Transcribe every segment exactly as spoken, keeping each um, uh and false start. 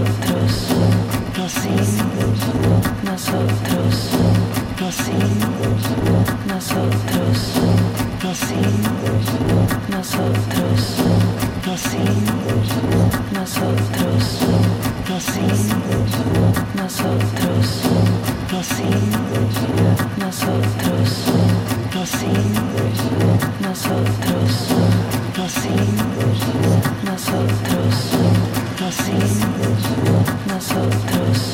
nosotros, nosotros, nosotros, nosotros, nosotros, nosotros, nosotros, nosotros, nosotros. Nosotros, nosotros, nosotros, nosotros, nosotros, nosotros, nosotros, nosotros, nosotros, nosotros, nosotros, nosotros, nosotros, nosotros.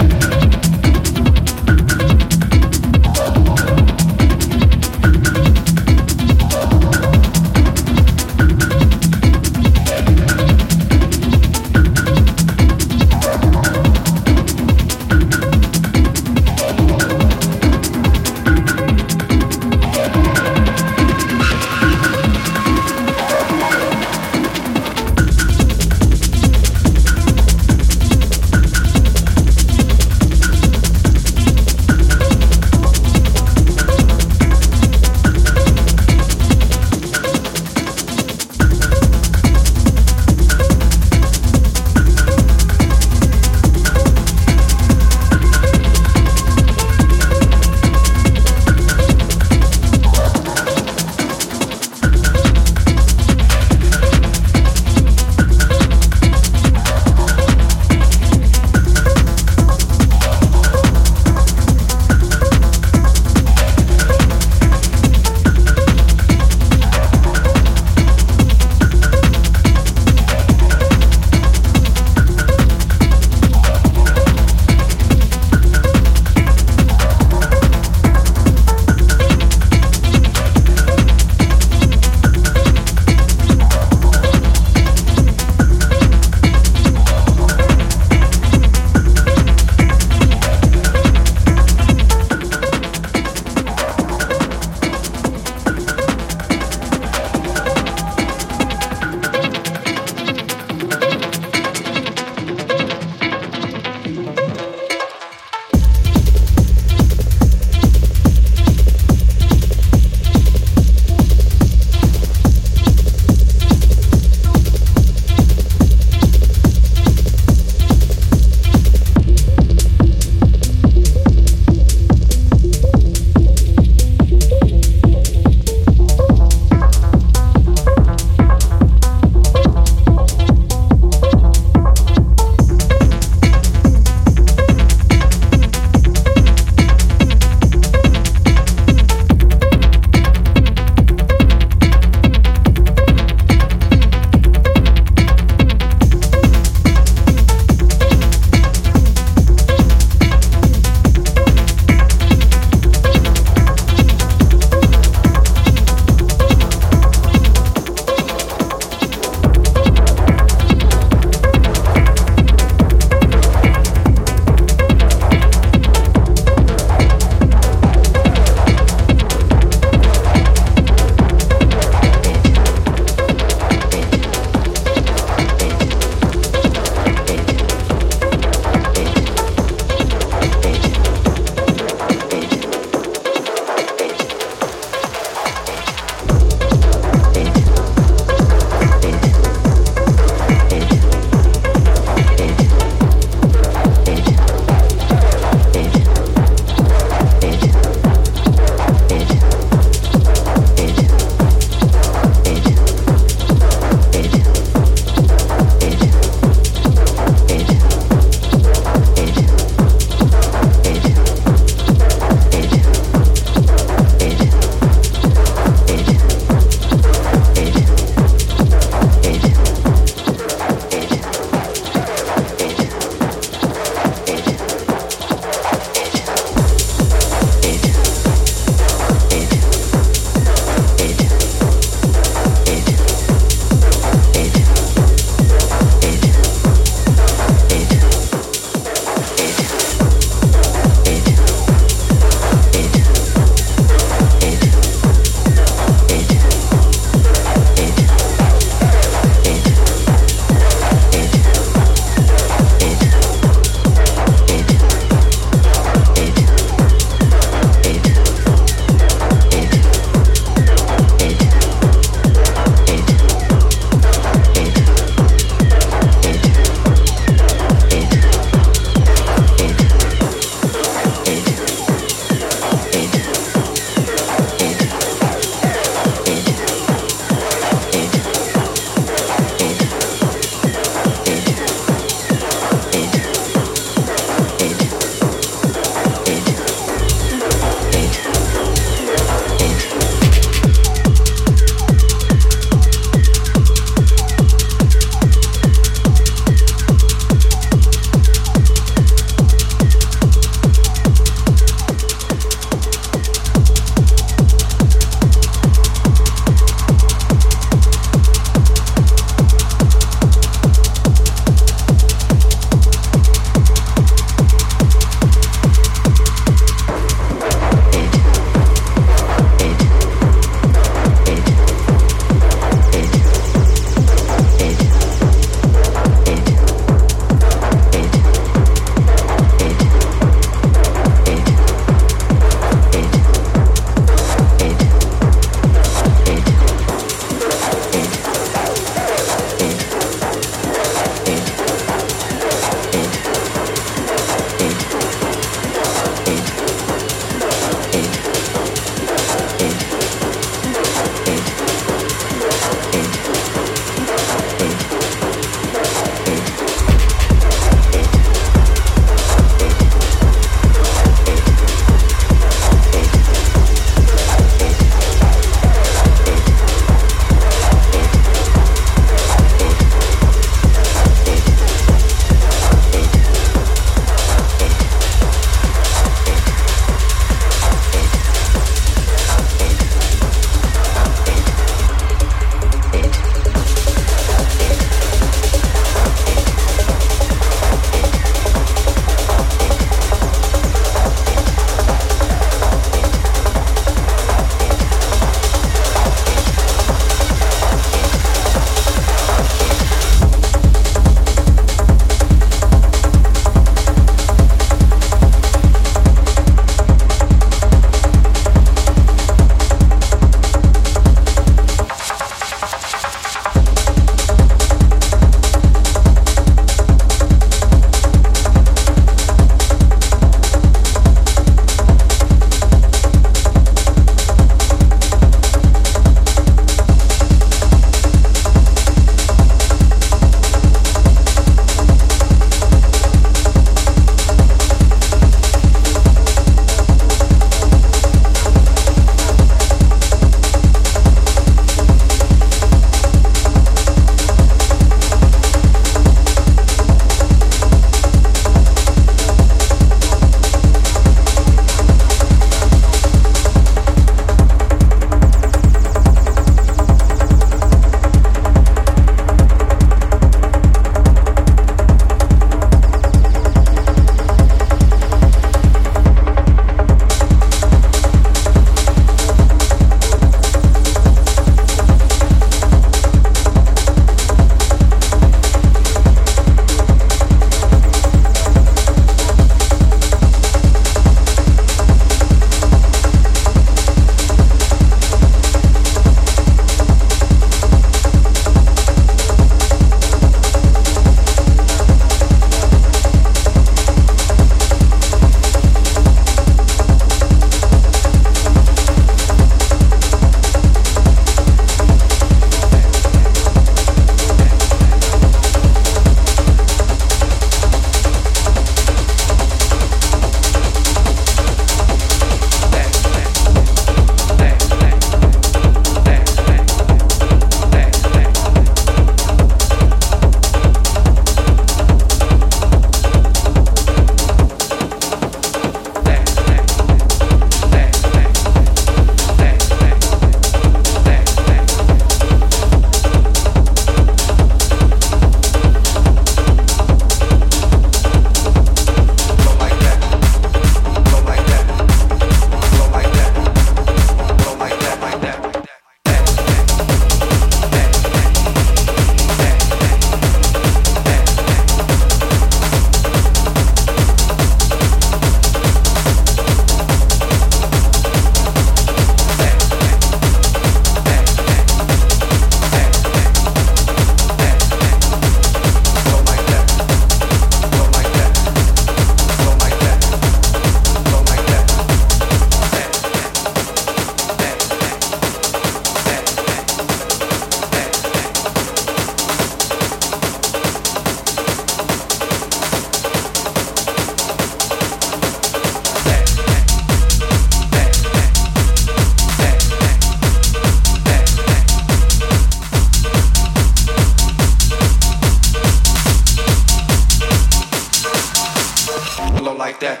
like that,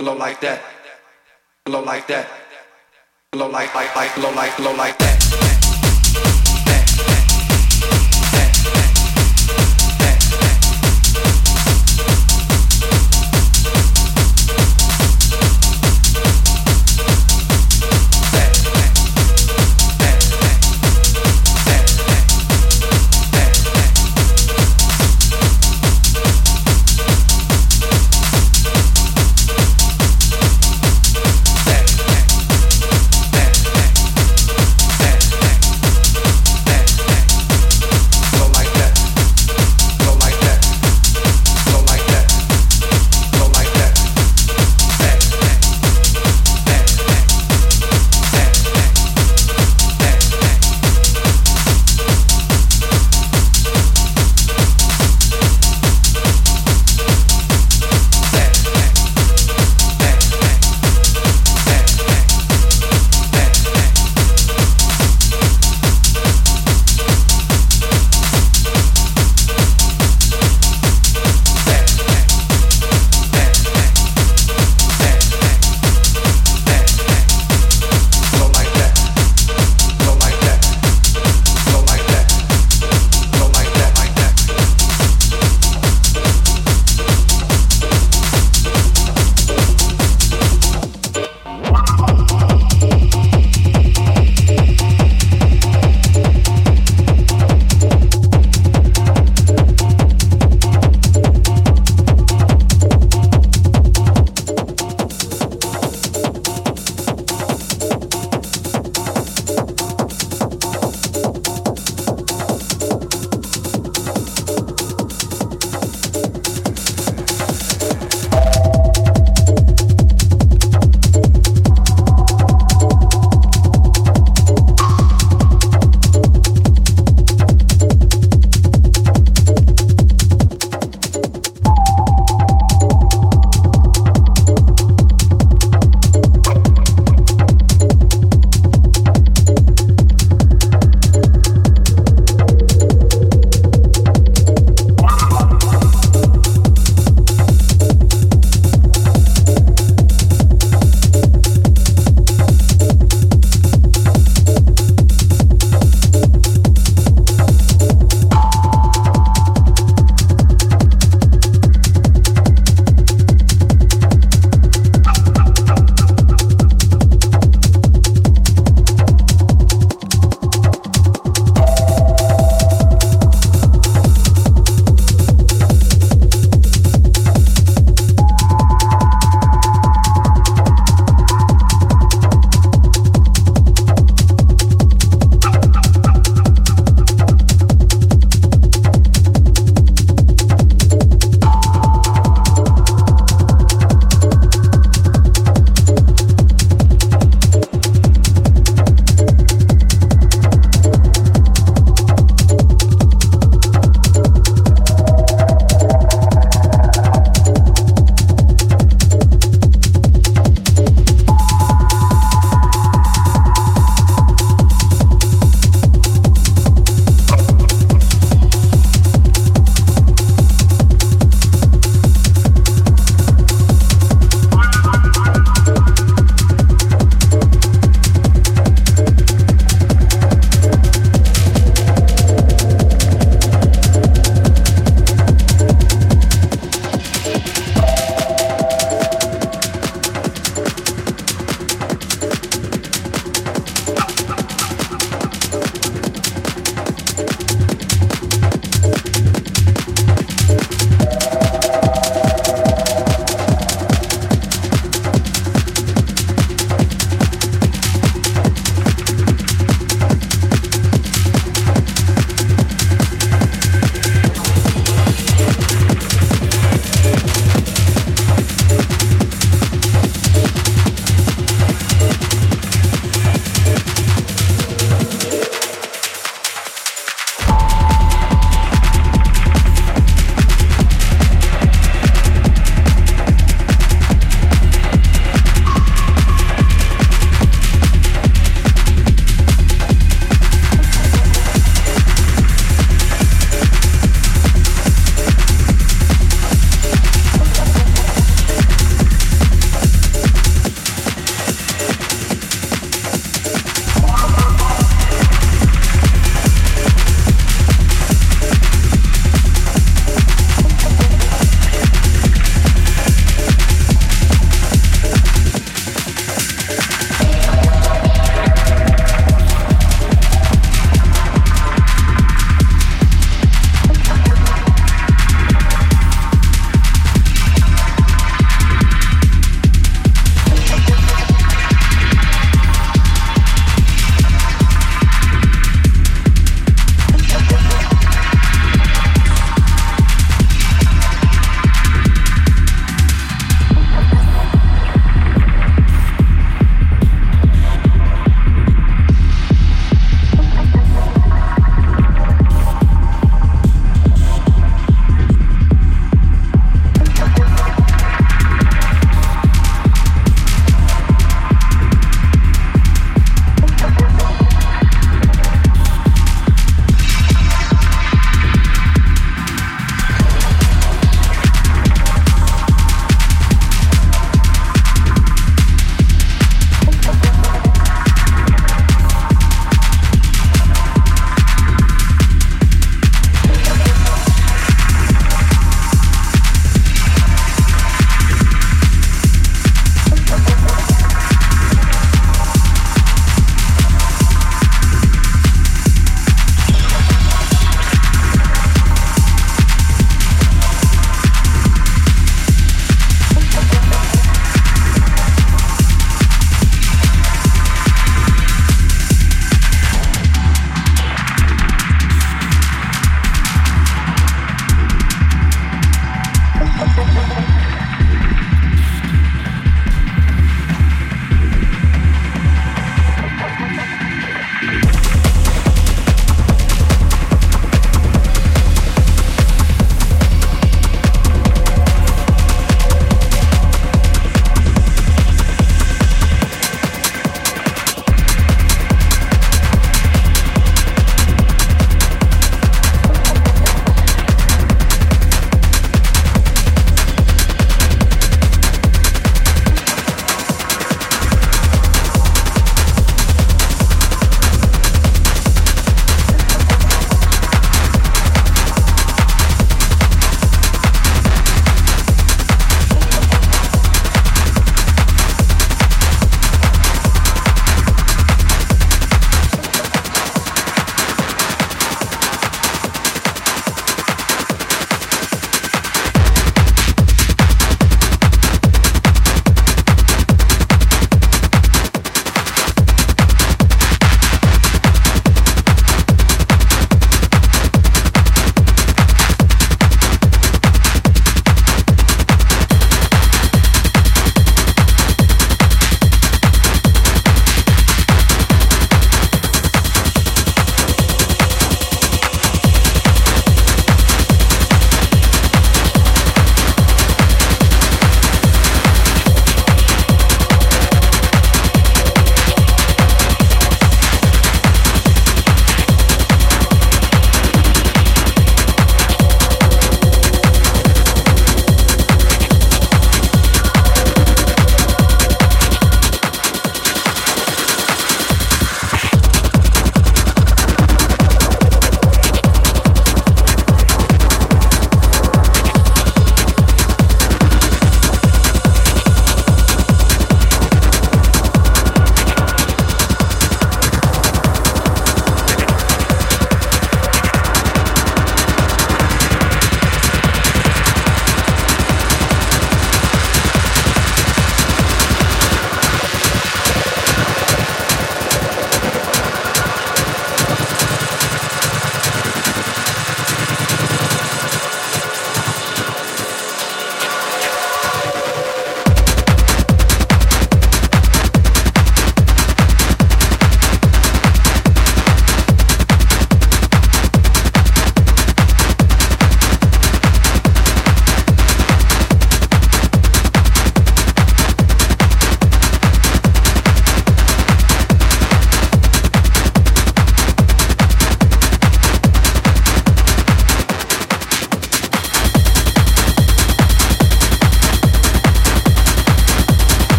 low like that, low like that, low like like like low like low like that.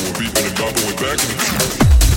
for beeping and going back in the